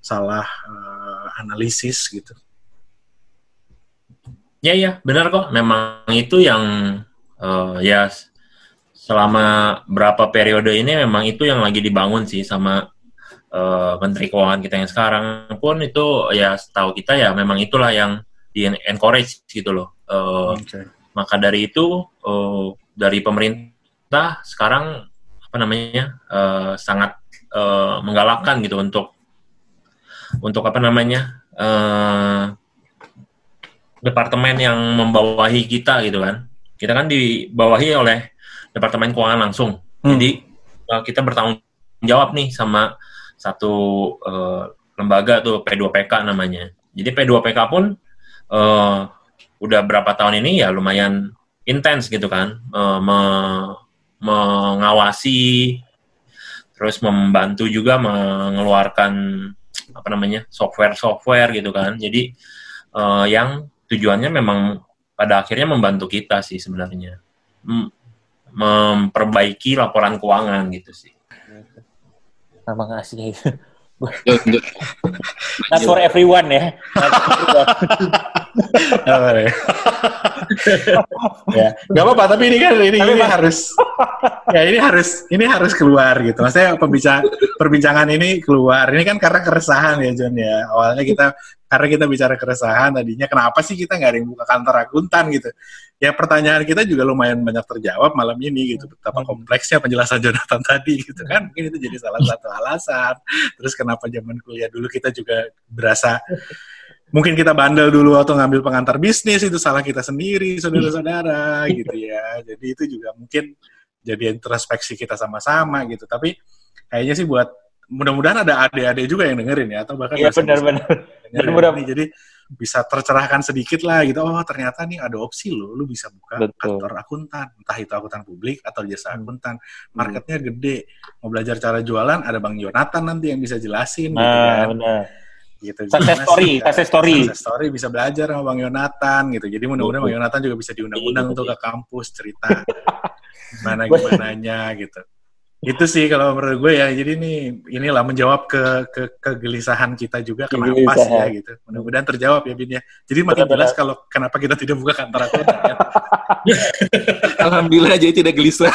salah analisis gitu. Ya benar kok. Memang itu yang ya selama berapa periode ini memang itu yang lagi dibangun sih sama Menteri Keuangan kita yang sekarang pun itu ya setahu kita ya memang itulah yang di encourage gitu loh. Okay. Maka dari itu dari pemerintah sekarang sangat menggalakkan gitu untuk departemen yang membawahi kita gitu kan. Kita kan dibawahi oleh Departemen Keuangan langsung. Jadi kita bertanggung jawab nih sama satu lembaga tuh P2PK namanya. Jadi P2PK pun udah berapa tahun ini ya lumayan intens gitu kan. Mengawasi terus membantu juga mengeluarkan software-software gitu kan. Jadi yang tujuannya memang pada akhirnya membantu kita sih sebenarnya, memperbaiki laporan keuangan gitu sih. Nama ngasih itu. Not for everyone ya. Gak apa-apa, tapi ini harus keluar gitu. Maksudnya perbincangan ini keluar. Ini kan karena keresahan ya, John ya. Awalnya karena kita bicara keresahan tadinya, kenapa sih kita nggak ada yang buka kantor akuntan gitu? Ya pertanyaan kita juga lumayan banyak terjawab malam ini gitu. Betapa kompleksnya penjelasan Jonathan tadi gitu kan. Mungkin itu jadi salah satu alasan. Terus kenapa zaman kuliah dulu kita juga berasa mungkin kita bandel dulu atau ngambil pengantar bisnis, itu salah kita sendiri, saudara-saudara gitu ya. Jadi itu juga mungkin jadi introspeksi kita sama-sama gitu. Tapi kayaknya sih buat mudah-mudahan ada adik-adik juga yang dengerin ya, atau bahkan benar-benar ya, jadi bisa tercerahkan sedikit lah gitu. Oh ternyata nih ada opsi loh, lu bisa buka kantor akuntan, entah itu akuntan publik atau jasa akuntan. Marketnya gede, mau belajar cara jualan ada Bang Yonathan nanti yang bisa jelasin gitu kan. Benar. Gitu. Success story bisa belajar sama Bang Yonathan gitu. Jadi mudah-mudahan Bang Yonathan juga bisa diundang-undang untuk ke kampus cerita gimana-gimananya gitu. Itu sih kalau menurut gue ya, jadi inilah menjawab ke kegelisahan kita juga, kenapa sih ya gitu. Mudah-mudahan terjawab ya, Bin ya. Jadi makin jelas kalau kenapa kita tidak buka kantor akuntan ya. Alhamdulillah jadi tidak gelisah.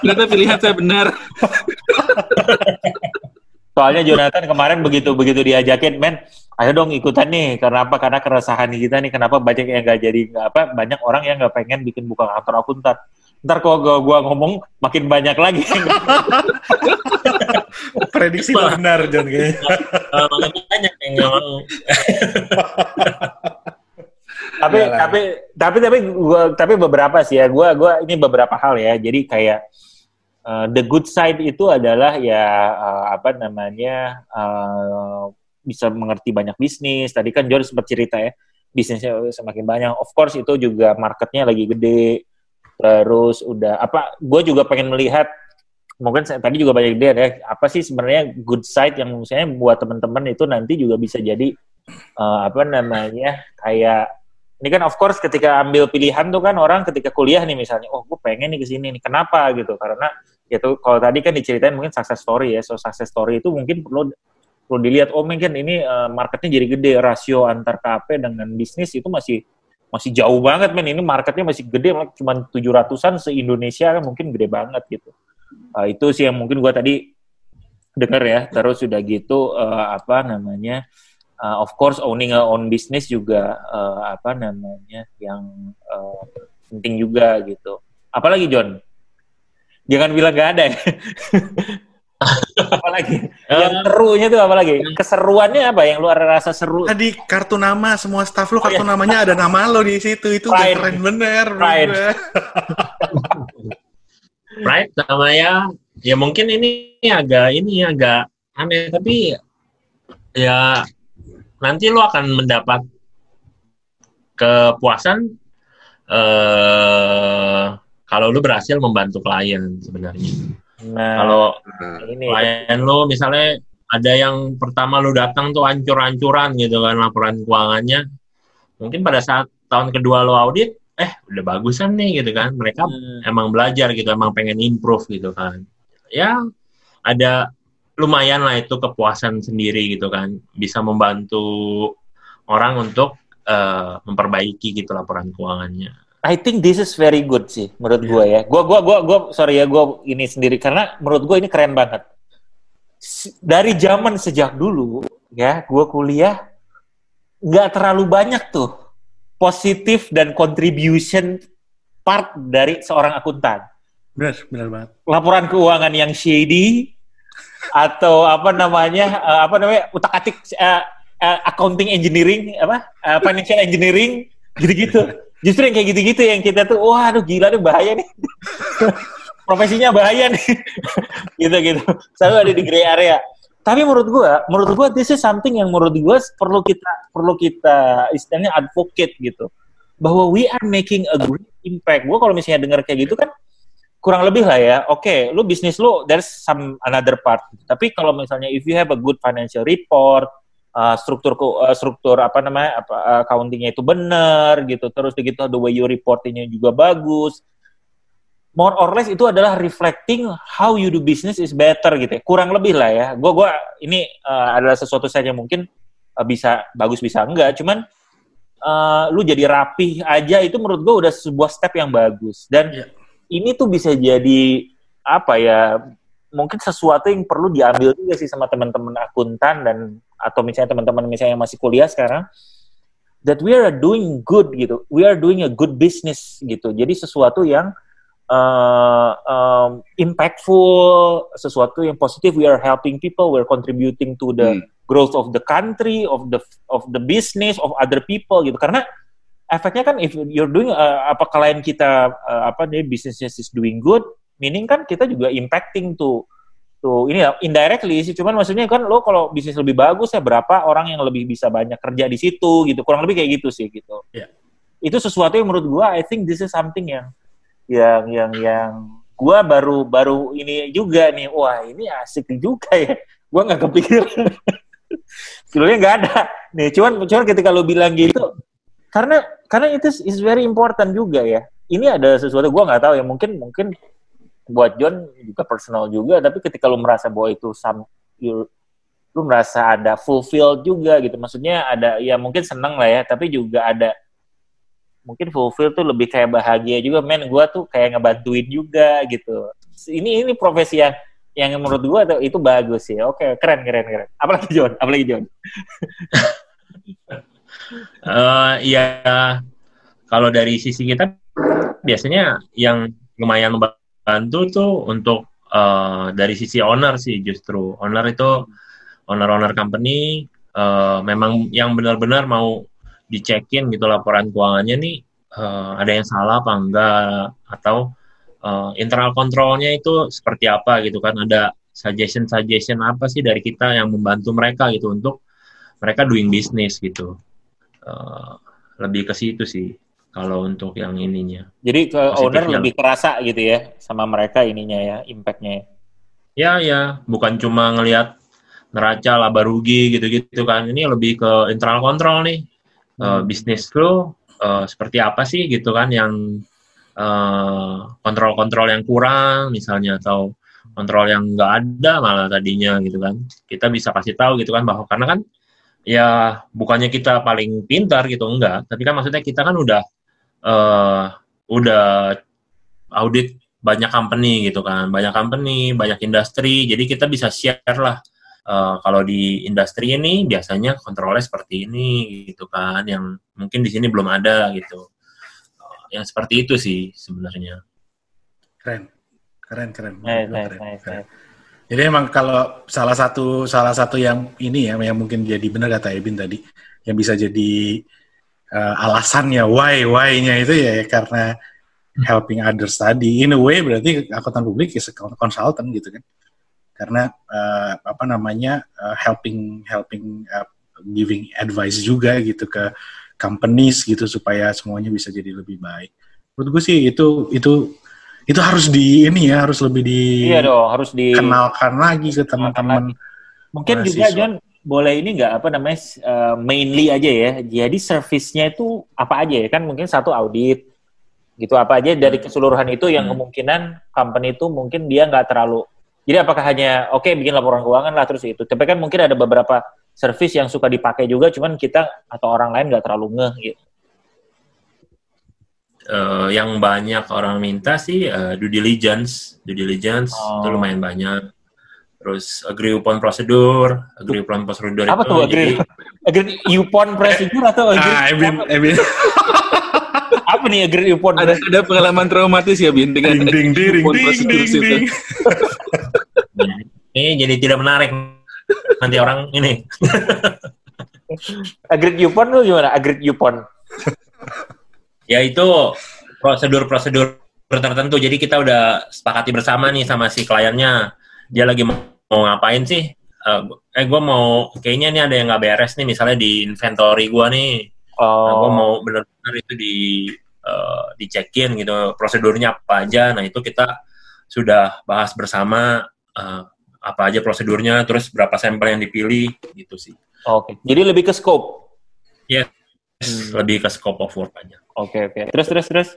Ternyata pilihan saya benar. Soalnya Jonathan kemarin begitu diajakin, men, ayo dong ikutan nih. Karena apa? Karena keresahan kita nih. Kenapa banyak yang nggak jadi banyak orang yang nggak pengen bikin buka kantor akuntan. Ntar kalau gue ngomong makin banyak lagi. Prediksi benar, John. Makin banyak yang nggak mau. Tapi beberapa sih ya. Gue ini beberapa hal ya. Jadi kayak the good side itu adalah ya bisa mengerti banyak bisnis. Tadi kan John sempat cerita ya, bisnisnya semakin banyak. Of course itu juga marketnya lagi gede. Terus gue juga pengen melihat, mungkin tadi juga banyak dia ya, apa sih sebenarnya good side yang misalnya buat teman-teman itu nanti juga bisa jadi kayak ini kan of course ketika ambil pilihan tuh kan orang ketika kuliah nih misalnya, oh gue pengen nih kesini nih, kenapa gitu, karena gitu kalau tadi kan diceritain mungkin success story ya, so success story itu mungkin perlu dilihat, oh mungkin ini marketnya jadi gede, rasio antar KAP dengan bisnis itu masih jauh banget men, ini marketnya masih gede, cuma 700-an se-Indonesia kan mungkin gede banget gitu. Itu sih yang mungkin gue tadi denger ya, terus sudah gitu of course owning your own business juga yang penting juga gitu. Apalagi John? Jangan bilang gak ada. Apalagi? Yang serunya tuh apalagi? Keseruannya apa? Yang lu rasa seru? Tadi kartu nama semua staff lu, kartu namanya ada nama lo di situ. Itu udah keren bener. Pride namanya. Ya mungkin ini agak aneh tapi ya nanti lo akan mendapat kepuasan kalau lu berhasil membantu klien sebenarnya. Nah, kalau klien lu misalnya ada yang pertama lu datang tuh hancur-hancuran gitu kan laporan keuangannya, mungkin pada saat tahun kedua lu audit, udah bagusan nih gitu kan, mereka emang belajar gitu, emang pengen improve gitu kan. Ya ada lumayan lah itu kepuasan sendiri gitu kan, bisa membantu orang untuk memperbaiki gitu laporan keuangannya. I think this is very good sih menurut gue ya. Gue sorry ya, gue ini sendiri karena menurut gue ini keren banget. Dari zaman sejak dulu ya, gue kuliah nggak terlalu banyak tuh positif dan contribution part dari seorang akuntan. Benar banget. Laporan keuangan yang shady atau apa namanya utak-atik accounting engineering financial engineering gitu-gitu. Justru yang kayak gitu-gitu yang kita tuh, wah aduh gila tuh bahaya nih. Profesinya bahaya nih. Gitu-gitu. Selalu ada di gray area. Tapi menurut gua this is something yang menurut gua perlu kita istilahnya advocate gitu. Bahwa we are making a great impact. Gua kalau misalnya dengar kayak gitu kan kurang lebih lah ya. Oke, lu bisnis lu there's some another part. Tapi kalau misalnya if you have a good financial report, struktur accounting-nya itu benar gitu, terus begitu the way you reporting-nya juga bagus, more or less itu adalah reflecting how you do business is better gitu ya. Kurang lebih lah ya, gua ini adalah sesuatu saja mungkin bisa bagus bisa enggak, cuman lu jadi rapih aja itu menurut gua udah sebuah step yang bagus dan ini tuh bisa jadi apa ya, mungkin sesuatu yang perlu diambil juga sih sama teman-teman akuntan dan atau misalnya teman-teman misalnya yang masih kuliah sekarang, that we are doing good gitu, we are doing a good business gitu. Jadi sesuatu yang impactful, sesuatu yang positif, we are helping people, we are contributing to the growth of the country, of the business, of other people gitu. Karena efeknya kan if you're doing klien kita bisnisnya is doing good, meaning kan kita juga impacting tuh ini ya indirectly sih, cuman maksudnya kan lo kalau bisnis lebih bagus ya berapa orang yang lebih bisa banyak kerja di situ gitu, kurang lebih kayak gitu sih gitu. Itu sesuatu yang menurut gua I think this is something yang gua baru ini juga nih, wah ini asik juga ya, gua nggak kepikiran sebenarnya nggak ada nih, cuman ketika lo bilang gitu karena itu is very important juga ya. Ini ada sesuatu gue nggak tahu ya, mungkin buat John juga personal juga, tapi ketika lu merasa bahwa itu lu merasa ada fulfilled juga gitu, maksudnya ada ya mungkin seneng lah ya, tapi juga ada mungkin fulfilled tuh lebih kayak bahagia juga, gue tuh kayak ngebantuin juga gitu. Ini profesi yang menurut gue itu bagus sih. Oke, keren. Apalagi John. Ya kalau dari sisi kita biasanya yang lumayan bantu tuh untuk dari sisi owner sih, justru owner company memang yang benar-benar mau dicekin gitu laporan keuangannya nih, ada yang salah apa enggak, atau internal controlnya itu seperti apa gitu kan, ada suggestion apa sih dari kita yang membantu mereka gitu untuk mereka doing business gitu, lebih ke situ sih. Kalau untuk yang ininya. Jadi ke owner lebih kerasa gitu ya sama mereka ininya ya, impact-nya. Ya, bukan cuma ngelihat neraca laba rugi gitu-gitu kan. Ini lebih ke internal control nih. Bisnis lo seperti apa sih gitu kan, yang kontrol-kontrol yang kurang misalnya, atau kontrol yang nggak ada malah tadinya gitu kan. Kita bisa kasih tahu gitu kan, bahwa karena kan ya bukannya kita paling pintar gitu, enggak. Tapi kan maksudnya kita kan udah audit banyak company gitu kan, banyak industri, jadi kita bisa share lah, kalau di industri ini biasanya kontrolnya seperti ini gitu kan, yang mungkin di sini belum ada gitu, yang seperti itu sih sebenarnya. Keren. Jadi emang kalau salah satu yang ini ya, yang mungkin jadi benar kata Ebin tadi, yang bisa jadi alasannya why-nya itu ya karena helping others tadi. In a way berarti akuntan publik is a consultant gitu kan, karena helping giving advice juga gitu ke companies gitu supaya semuanya bisa jadi lebih baik. Menurut gue sih itu harus di ini ya, harus lebih dikenalkan lagi ke teman-teman. Mungkin juga John boleh ini nggak apa namanya mainly aja ya. Jadi servicenya itu apa aja ya kan, mungkin satu audit gitu apa aja dari keseluruhan itu yang kemungkinan company itu mungkin dia nggak terlalu. Jadi apakah hanya oke, bikin laporan keuangan lah terus itu. Tapi kan mungkin ada beberapa service yang suka dipakai juga, cuman kita atau orang lain nggak terlalu ngeh gitu. Yang banyak orang minta sih due diligence itu lumayan banyak. Terus agree upon procedure apa itu. Apa tuh agree upon procedure atau Ebin? Apa nih agree upon? Ada pengalaman traumatis ya Bin dengan ding. Ini jadi tidak menarik nanti orang ini. Agreed upon lu gimana? Agreed upon? Ya itu prosedur-prosedur tertentu. Jadi kita udah sepakati bersama nih sama si kliennya. Dia lagi mau ngapain sih? Gue mau kayaknya nih ada yang nggak beres nih. Misalnya di inventory gue nih. Nah, gue mau benar-benar itu dicekin gitu. Prosedurnya apa aja? Nah itu kita sudah bahas bersama. Apa aja prosedurnya, terus berapa sampel yang dipilih, gitu sih. Oke, jadi lebih ke scope? Yes, lebih ke scope of work aja. Oke. Terus?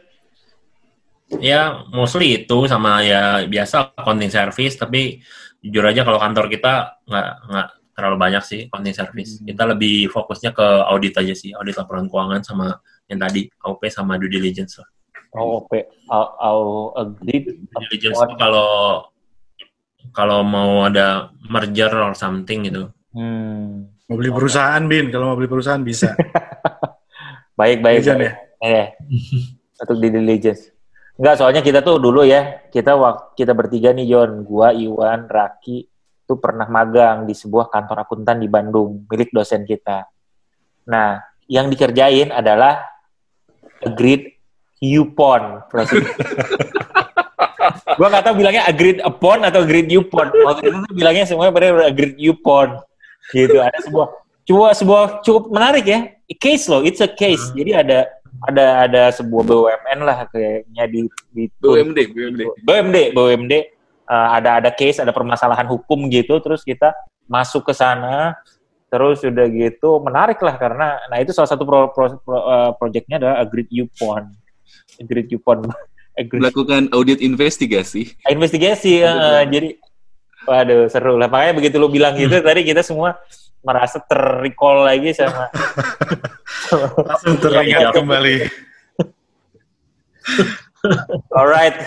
Ya, mostly itu sama ya biasa accounting service, tapi jujur aja kalau kantor kita nggak terlalu banyak sih accounting service. Kita lebih fokusnya ke audit aja sih, audit laporan keuangan sama yang tadi, AOP sama due diligence. AOP, agreed. Due diligence kalau mau ada merger or something gitu. Mau beli perusahaan, Bin. Kalau mau beli perusahaan bisa. Baik. Diligence, ya? Untuk di diligence. Enggak, soalnya kita tuh dulu ya, kita bertiga nih, John, gua, Iwan, Raki, itu pernah magang di sebuah kantor akuntan di Bandung, milik dosen kita. Nah, yang dikerjain adalah agreed upon. Gua nggak tahu bilangnya agreed upon atau agreed upon. Waktu itu bilangnya semuanya benar-benar agreed upon. Gitu. Ada sebuah cukup menarik ya. Case loh, it's a case. Jadi ada sebuah BUMN lah kayaknya di BUMD. Ada case, ada permasalahan hukum gitu. Terus kita masuk ke sana. Terus udah gitu menarik lah karena nah itu salah satu projectnya adalah agreed upon. Melakukan audit investigasi. Jadi, waduh seru lah. Makanya begitu lo bilang gitu, tadi kita semua merasa ter-recall lagi sama. Langsung teringat kembali. Alright.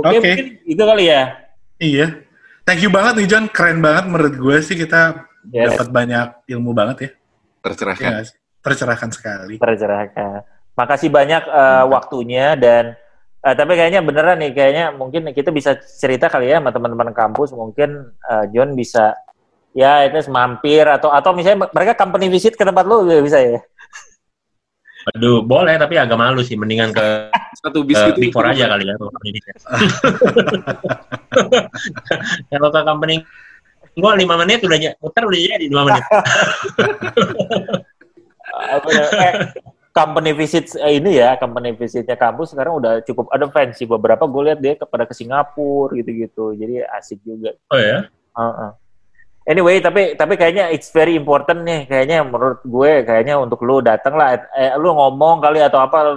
Oke. Mungkin itu kali ya. Iya. Thank you banget nih John, keren banget menurut gue sih kita dapat banyak ilmu banget ya. Tercerahkan. Ya, tercerahkan sekali. Makasih banyak waktunya dan tapi kayaknya beneran nih, kayaknya mungkin kita bisa cerita kali ya sama teman-teman kampus, mungkin John bisa ya itu mampir atau misalnya mereka company visit ke tempat lu bisa ya. Aduh, boleh tapi agak malu sih, mendingan ke satu biskuit Big Four aja kali ya. Kalau ke company gua 5 menit udah jadi 2 menit. Company visitnya kampus sekarang udah cukup advance sih, beberapa gue lihat dia ke Singapura gitu-gitu, jadi asik juga. Oh ya? Anyway, tapi kayaknya it's very important nih, kayaknya menurut gue kayaknya untuk lu datang lah, lu ngomong kali atau apa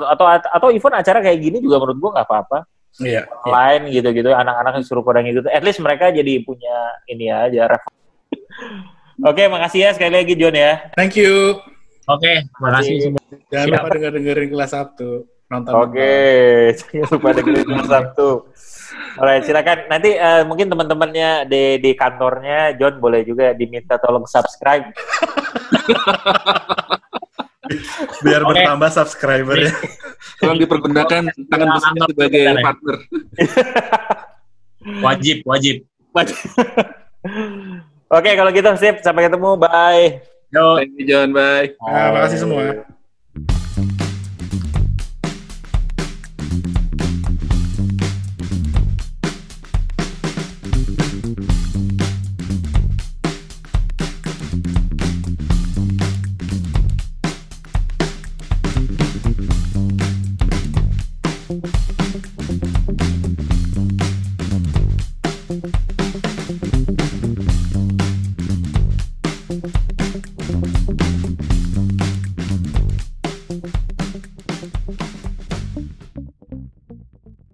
atau event acara kayak gini juga menurut gue nggak apa-apa. Iya. Lain gitu-gitu, anak-anak yang suruh pada gitu, at least mereka jadi punya ini aja. Oke, makasih ya sekali lagi John ya. Thank you. Oke, makasih semua. Jangan lupa dengerin kelas Sabtu. Nonton. Jangan lupa dengerin kelas Sabtu. Alright, silakan. Nanti mungkin teman-temannya di kantornya John boleh juga diminta tolong subscribe. Biar bertambah subscribernya. Tolong dipergunakan tangan besarnya sebagai partner. Wajib. Oke, kalau gitu sip. Sampai ketemu. Bye. Thank you John, bye. Terima kasih semua.